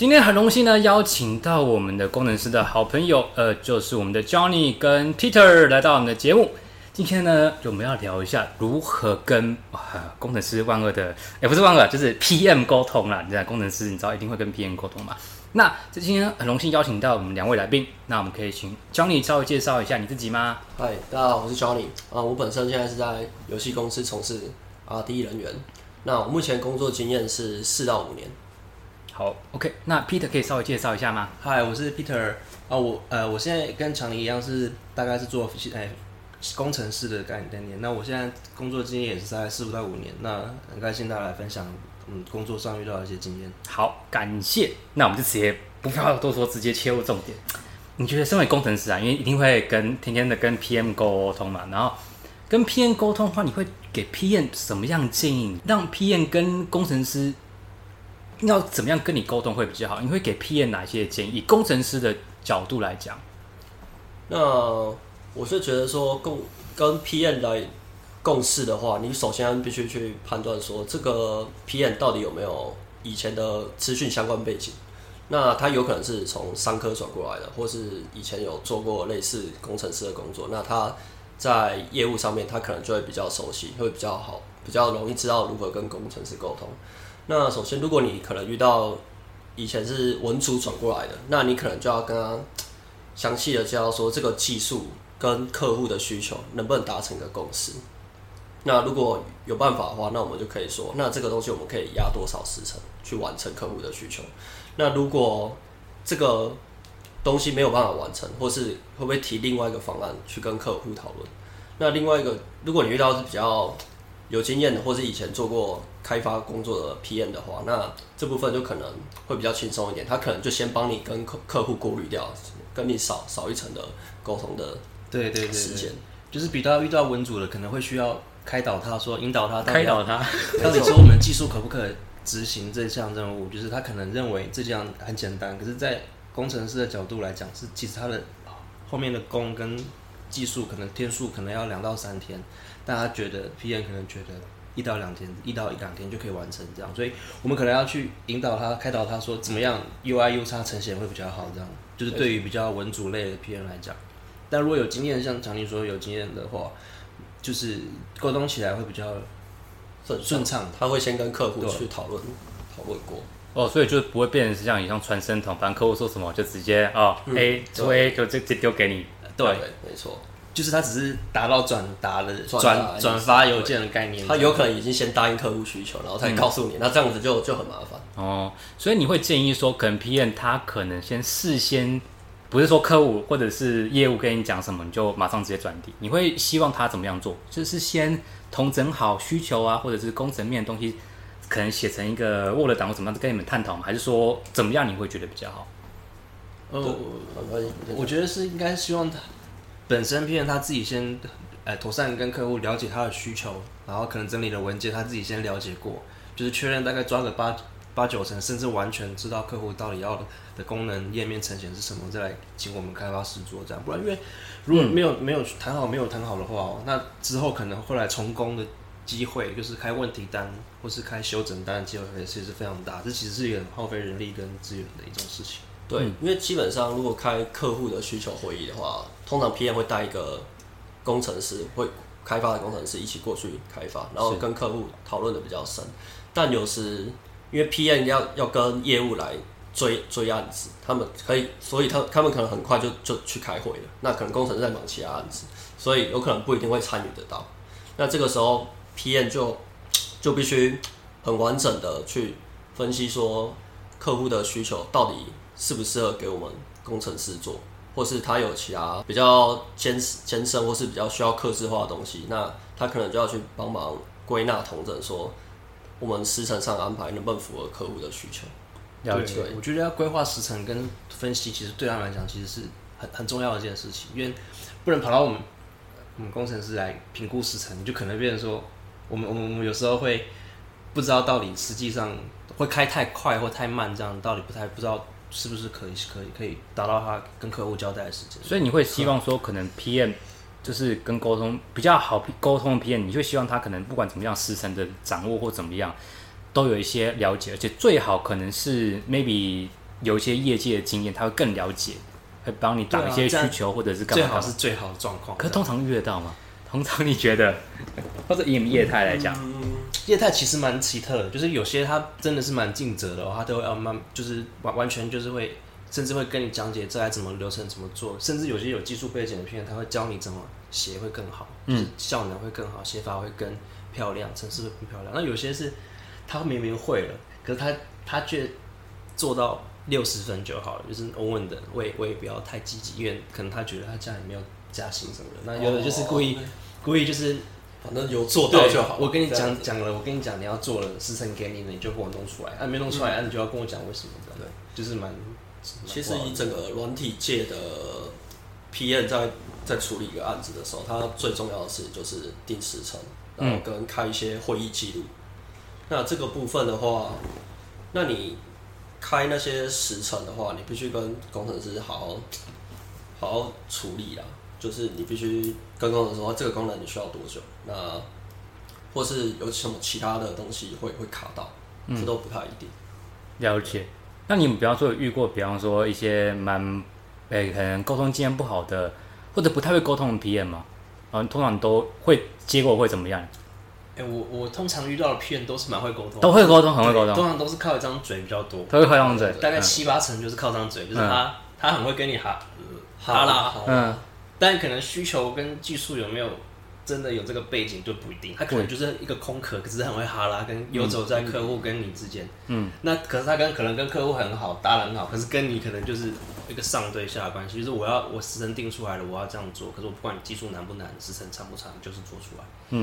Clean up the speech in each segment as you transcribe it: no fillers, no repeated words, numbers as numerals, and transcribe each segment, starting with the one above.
今天很荣幸呢，邀请到我们的工程师的好朋友，就是我们的 Johnny 跟 Peter 来到我们的节目。今天呢，我们要聊一下如何跟工程师万恶的，不是万恶，就是 PM 沟通啦。你知道工程师，你知道一定会跟 PM 沟通嘛？那今天很荣幸邀请到我们两位来宾，那我们可以请 Johnny 稍微介绍一下你自己吗？嗨，大家好，我是 Johnny。我本身现在是在游戏公司从事 RD 人员，那我目前工作经验是4到5年。好 ，OK， 那 Peter 可以稍微介绍一下吗？嗨，我是 Peter， 我现在跟强尼一样是大概是做工程师的概念，那我现在工作经验也是大概4到5年，那很开心大家来分享工作上遇到的一些经验。好，感谢。那我们就直接不要多说，直接切入重点。你觉得身为工程师啊，因为一定会天天的跟 PM 沟通嘛，然后跟 PM 沟通的话，你会给 PM 什么样建议？让 PM 跟工程师要怎么样跟你沟通会比较好？你会给 PM 哪些建议？以工程师的角度来讲，那我是觉得说跟 PM 来共事的话，你首先必须去判断说这个 PM 到底有没有以前的资讯相关背景。那他有可能是从商科转过来的，或是以前有做过类似工程师的工作。那他在业务上面，他可能就会比较熟悉，会比较好，比较容易知道如何跟工程师沟通。那首先，如果你可能遇到以前是文组转过来的，那你可能就要跟他详细的介绍说这个技术跟客户的需求能不能达成一个共识。那如果有办法的话，那我们就可以说，那这个东西我们可以压多少时程去完成客户的需求。那如果这个东西没有办法完成，或是会不会提另外一个方案去跟客户讨论？那另外一个，如果你遇到是比较有经验的，或是以前做过开发工作的 PM 的话，那这部分就可能会比较轻松一点。他可能就先帮你跟客户过滤掉，跟你少一层的沟通的时间。就是比较遇到文组的，可能会需要引导他，到底说我们技术可不可执行这项任务？就是他可能认为这项很简单，可是，在工程师的角度来讲，是其实他的后面的工跟技术可能天数可能要2到3天。但他觉得 PM 可能觉得1到2天就可以完成这样，所以我们可能要去引导他、开导他说怎么样 UI UX 呈现会比较好，这样就是对于比较文组类的 PM 来讲。但如果有经验，像强尼说有经验的话，就是沟通起来会比较顺畅。他会先跟客户去讨论过。哦，所以就不会变成像传声筒，反正客户说什么就直接A 做 A 就直接丢给你。对，没错。就是他只是达到转发邮件的概念，他有可能已经先答应客户需求，然后才告诉你，那这样子就很麻烦哦。所以你会建议说，可能 PM 他可能事先不是说客户或者是业务跟你讲什么，你就马上直接转递。你会希望他怎么样做？就是先统整好需求啊，或者是工程面的东西，可能写成一个 Word 档或怎么样跟你们探讨吗？还是说怎么样你会觉得比较好？我觉得是应该希望他。本身 PM 他自己先，妥善跟客户了解他的需求，然后可能整理的文件他自己先了解过，就是确认大概抓个8、9成，甚至完全知道客户到底要的功能页面呈现是什么，再来请我们开发师做这样。不然因为如果没有谈好的话，那之后可能会来重工的机会，就是开问题单或是开修整单的机会其实是非常大，这其实是一个很耗费人力跟资源的一种事情。对，因为基本上如果开客户的需求会议的话，通常 PM 会带一个工程师，会开发的工程师一起过去开发，然后跟客户讨论的比较深。但有时因为 PM 要跟业务来追案子，所以他们可能很快就去开会了。那可能工程师在忙其他案子，所以有可能不一定会参与得到。那这个时候 PM 就必须很完整的去分析说客户的需求到底适不适合给我们工程师做，或是他有其他比较艰深或是比较需要客制化的东西，那他可能就要去帮忙归纳统整，说我们时程上安排能不能符合客户的需求。了解。我觉得要规划时程跟分析，其实对他们来讲其实是很重要的一件事情，因为不能跑到我们工程师来评估时程，就可能变成说我们有时候会不知道到底实际上会开太快或太慢，这样到底不知道。是不是可以达到他跟客户交代的时间？所以你会希望说，可能 PM 就是跟沟通比较好沟通的 PM， 你就希望他可能不管怎么样时程的掌握或怎么样，都有一些了解，而且最好可能是 maybe 有一些业界的经验，他会更了解，会帮你打一些需求或者是干嘛。最好是最好的状况。可是通常遇得到吗？通常你觉得，或者以你们业态来讲，业态其实蛮奇特的，就是有些他真的是蛮尽责的，他都会要就是完全就是会，甚至会跟你讲解这该怎么流程怎么做，甚至有些有技术背景的片，他会教你怎么写会更好，就是效能会更好，写法会更漂亮，程式会更漂亮。那有些是他明明会了，可是他却做到60分就好了，就是欧文的，我也不要太积极，因为可能他觉得他家里没有加薪什么的。那有的就是故意就是反正有做到就好。我跟你讲了，我跟你讲你要做了，时辰给你了，你就给我弄出来。啊，没弄出来，啊，你就要跟我讲为什么的。对，就是蛮。其实以整个软体界的 PM 在处理一个案子的时候，它最重要的事就是定时程，然后跟开一些会议记录。那这个部分的话，那你开那些时程的话，你必须跟工程师好好处理啦。就是你必须跟工程师说这个功能你需要多久，那或是有什么其他的东西会卡到，这都不太一定。了解。那你们比方说有遇过，比方说一些可能沟通经验不好的，或者不太会沟通的 PM 吗？然后通常都会结果会怎么样？我通常遇到的 PM 都是蛮会沟通，都会沟通，很会沟通，通常都是靠一张嘴比较多，都会靠一张嘴，大概7-8成就是靠一张嘴，就是他很会跟你哈啦，但可能需求跟技术有没有真的有这个背景就不一定，他可能就是一个空壳，可是很会哈拉，跟游走在客户跟你之间，那可是他可能跟客户很好，搭得很好，可是跟你可能就是一个上对下的关系，就是我时程定出来了，我要这样做，可是我不管你技术难不难，时程长不长，就是做出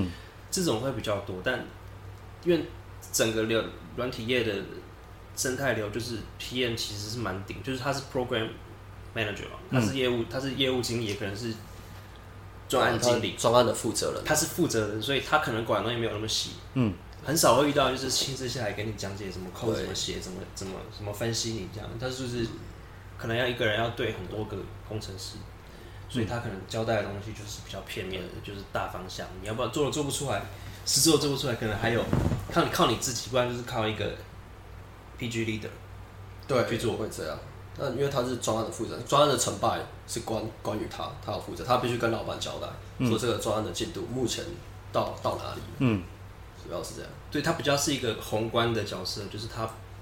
来，这种会比较多，但因为整个软体业的生态流就是 PM 其实是蛮顶，就是他是 program manager 嘛，他是业务经理，也可能是专案经理，专案的负责人，他是负责人，所以他可能管的东西没有那么细，很少会遇到就是亲自下来给你讲解怎么扣、怎么写、怎么分析你这样，但是就是可能要一个人要对很多个工程师，所以他可能交代的东西就是比较片面的，就是大方向，你要不然做了做不出来，实做做不出来，可能还有靠你自己，不然就是靠一个 PG leader 对去做会这样。那因为他是专案的负责人，专案的成败是关于他要负责，他必须跟老板交代，说这个专案的进度目前到哪里，主要是这样。对，他比较是一个宏观的角色，就是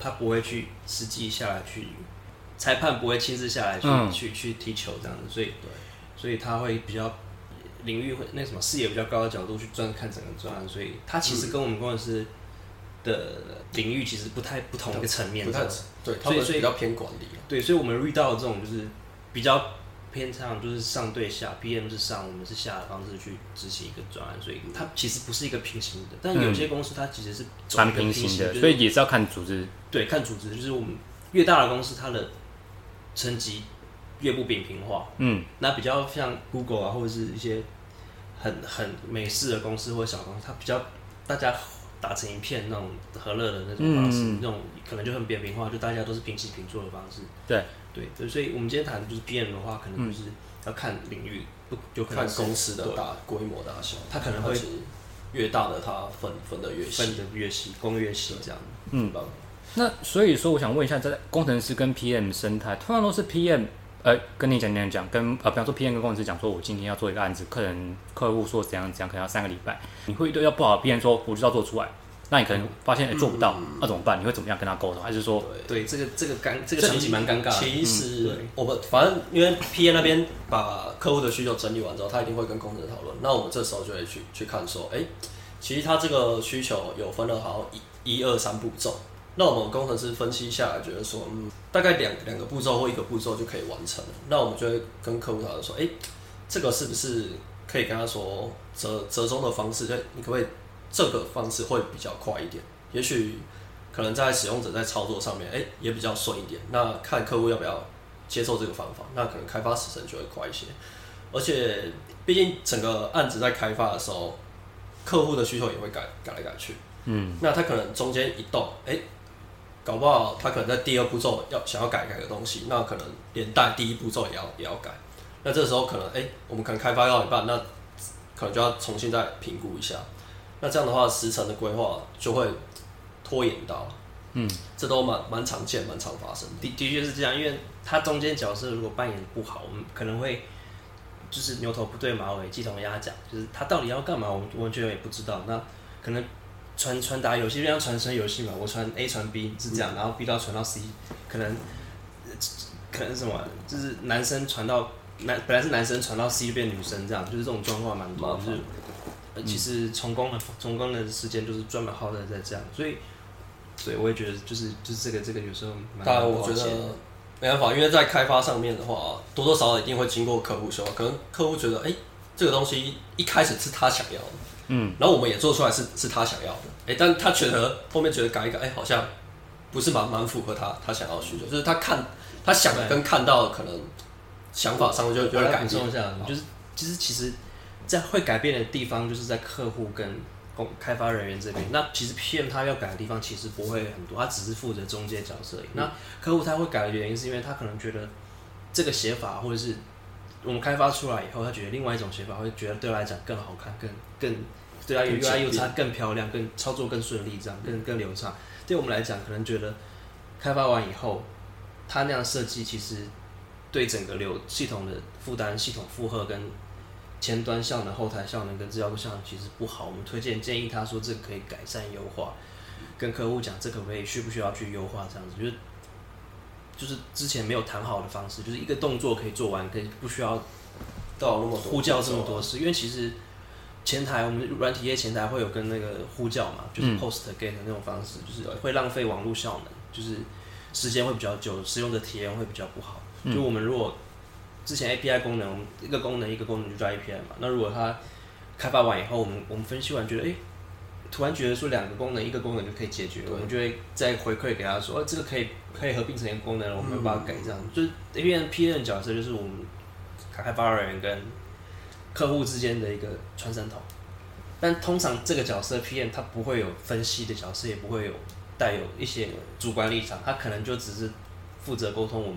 他不会去实际下来去裁判，不会亲自下来去踢球这样子，所以他会比较领域会那什么视野比较高的角度去看整个专案，所以他其实跟我们工程师的领域其实不太不同一个层面，对，他们比较偏管理。对，所以我们遇到的这种就是比较偏向就是上对下 ，PM 是上，我们是下的方式去执行一个专案，所以它其实不是一个平行的。但有些公司它其实是蛮平行的，所以也是要看组织。对，看组织，就是我们越大的公司，它的层级越不扁平化。那比较像 Google 啊，或者是一些很美式的公司或者小公司，它比较大家打成一片那种和乐的那种方式，那种可能就很扁平化，就大家都是平起平坐的方式。对，所以我们今天谈的就是 PM 的话，可能就是要看领域，就可能看公司的大规模大小，它可能会越大的它分的越细，工越细这样。那所以说，我想问一下，在工程师跟 PM 生态，通常都是 PM 跟你讲，比方说 PM 跟工程师讲说，我今天要做一个案子，客户说怎样，可能要3个礼拜，你会遇到不好的 PM 说，我就要做出来。那你可能发现做不到，那怎么办？你会怎么样跟他沟通？还是说，对这个场景蛮尴尬的。其实我们反正因为 PM 那边把客户的需求整理完之后，他一定会跟工程师讨论。那我们这时候就会去看说，其实他这个需求有分了好像1、2、3步骤。那我们工程师分析下来，觉得说，大概两个步骤或1个步骤就可以完成了。那我们就会跟客户讨论说，这个是不是可以跟他说折中的方式？你可不可以？这个方式会比较快一点，也许可能在使用者在操作上面，也比较顺一点。那看客户要不要接受这个方法，那可能开发时程就会快一些。而且，毕竟整个案子在开发的时候，客户的需求也会改来改去。那他可能中间一动，搞不好他可能在第2步骤想要改个东西，那可能连带第1步骤也要改。那这时候可能，我们可能开发到一半，那可能就要重新再评估一下。那这样的话，时程的规划就会拖延到，嗯，这都蛮常见、蛮常发生的。的确是这样，因为他中间角色如果扮演不好，我们可能会就是牛头不对马尾，鸡同鸭讲，就是他到底要干嘛，我觉得也不知道。那可能传达游戏，就像传声游戏嘛，我传 A 传 B 是这样，然后 B 到传到 C， 可能什么，就是男生传到本来是男生传到 C 变女生这样，就是这种状况蛮多。就是其实成功的时间就是专门耗在这样，所以我也觉得就是这个有时候蛮。但我觉得没办法，因为在开发上面的话，多多少少一定会经过客户修，可能客户觉得这个东西一开始是他想要的，然后我们也做出来是他想要的，但他觉得后面觉得改一改，好像不是蛮符合他想要的需求，就是他想的跟看到的可能想法上就有点改变。就是其实。在会改变的地方，就是在客户跟开发人员这边。那其实 PM 他要改的地方其实不会很多，他只是负责中介角色而已。那客户他会改的原因，是因为他可能觉得这个写法，或者是我们开发出来以后，他觉得另外一种写法会觉得对他来讲更好看，更对他 UI/UX 更漂亮，更操作更顺利，这样更流畅。对我们来讲，可能觉得开发完以后，他那样设计其实对整个系统的负担、系统负荷跟前端效能、后台效能跟资料库效能其实不好，我们建议他说这个可以改善优化，跟客户讲这可不可以需不需要去优化这样子，就是之前没有谈好的方式，就是一个动作可以做完，可以不需要到呼叫这么多次，因为其实前台我们软体业前台会有跟那个呼叫嘛，就是 post get 那种方式，就是会浪费网络效能，就是时间会比较久，使用的体验会比较不好。就我们如果之前 API 功能，一个功能就叫 API 嘛。那如果它开发完以后，我们分析完觉得，突然觉得说两个功能，一个功能就可以解决，我们就会再回馈给他说，这个可以合并成一个功能，我们把它改这样。就是 PM 角色就是我们开发人员跟客户之间的一个传声筒。但通常这个角色 PM 它不会有分析的角色，也不会有带有一些主观立场，它可能就只是负责沟通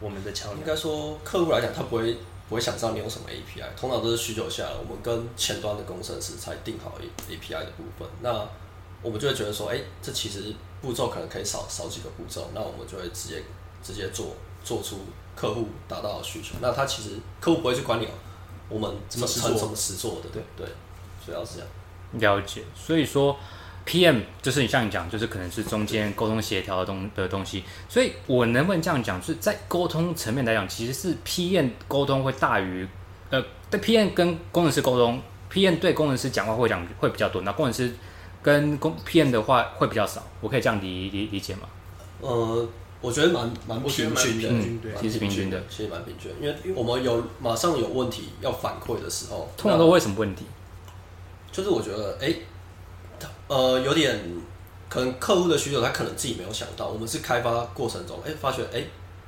我们的桥梁。应该说，客户来讲，他不会想知道你有什么 API， 通常都是需求下来，我们跟前端的工程师才定好 API 的部分。那我们就会觉得说，这其实步骤可能可以少几个步骤，那我们就会直接做出客户达到的需求。那他其实客户不会去管你我们怎么实做的，对，主要是这样。了解，所以说。PM 就是像你讲，就是可能是中间沟通协调的东西，所以我能不能这样讲，就是在沟通层面来讲，其实是 PM 沟通会大于对 PM 跟工程师沟通 ，PM 对工程师讲话会比较多，那工程师跟 PM 的话会比较少，我可以这样理解吗？我觉得蛮平均的，其实蛮平均的，因为我们有马上有问题要反馈的时候，通常都会有什么问题？就是我觉得有点可能客户的需求，他可能自己没有想到。我们是开发过程中，发觉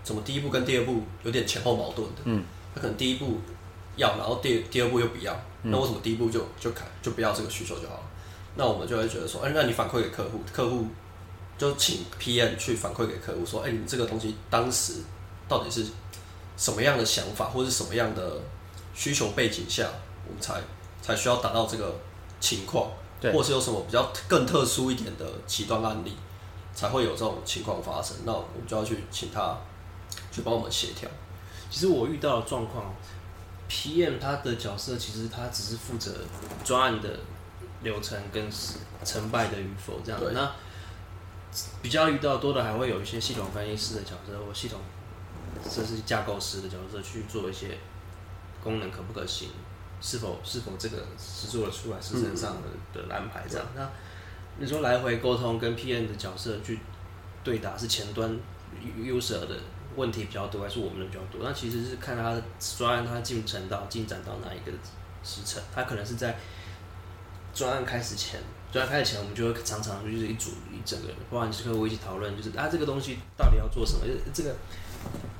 怎么第一步跟第二步有点前后矛盾的。他可能第一步要，然后第二步又不要。那为什么第一步就不要这个需求就好了？那我们就会觉得说，那你反馈给客户，客户就请 PM 去反馈给客户说，你这个东西当时到底是什么样的想法，或是什么样的需求背景下，我们才需要达到这个情况。或是有什么比较更特殊一点的极端案例，才会有这种情况发生。那我们就要去请他去帮我们协调。其实我遇到的状况 ，PM 他的角色其实他只是负责专案的流程跟成败的与否这样。那比较遇到多的还会有一些系统分析师的角色或系统设计架构师的角色去做一些功能可不可行。是否这个是做得出来是身上的安排这样？那你说来回沟通跟 PM 的角色去对答，是前端 user 的问题比较多，还是我们的比较多？那其实是看他专案他进展到哪一个时程。他可能是在专案开始前，我们就会常常就是一组一整个人，不然就是跟我一起讨论，就是这个东西到底要做什么，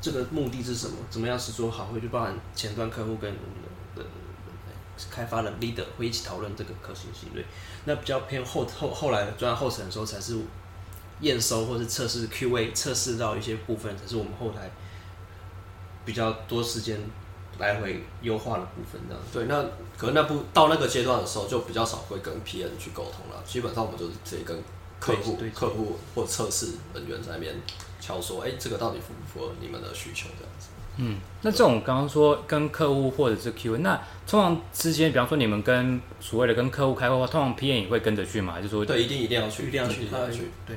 这个目的是什么，怎么样是做好，会去包含前端客户跟我们的开发的 leader 会一起讨论这个可行性，对。那比较偏后来的专案后程的时候，才是验收或是测试 QA 测试到一些部分，才是我们后台比较多时间来回优化的部分这样。对，那可能到那个阶段的时候，就比较少会跟 PM 去沟通了。基本上我们就是直接跟客户或测试人员在那边敲说，哎，这个到底符不符合你们的需求这样子。嗯，那这种刚刚说跟客户或者是 Q， 那通常之间，比方说你们跟所谓的跟客户开会的话，通常 PM 也会跟着去嘛？还是说对，一定要去，一定要去，对。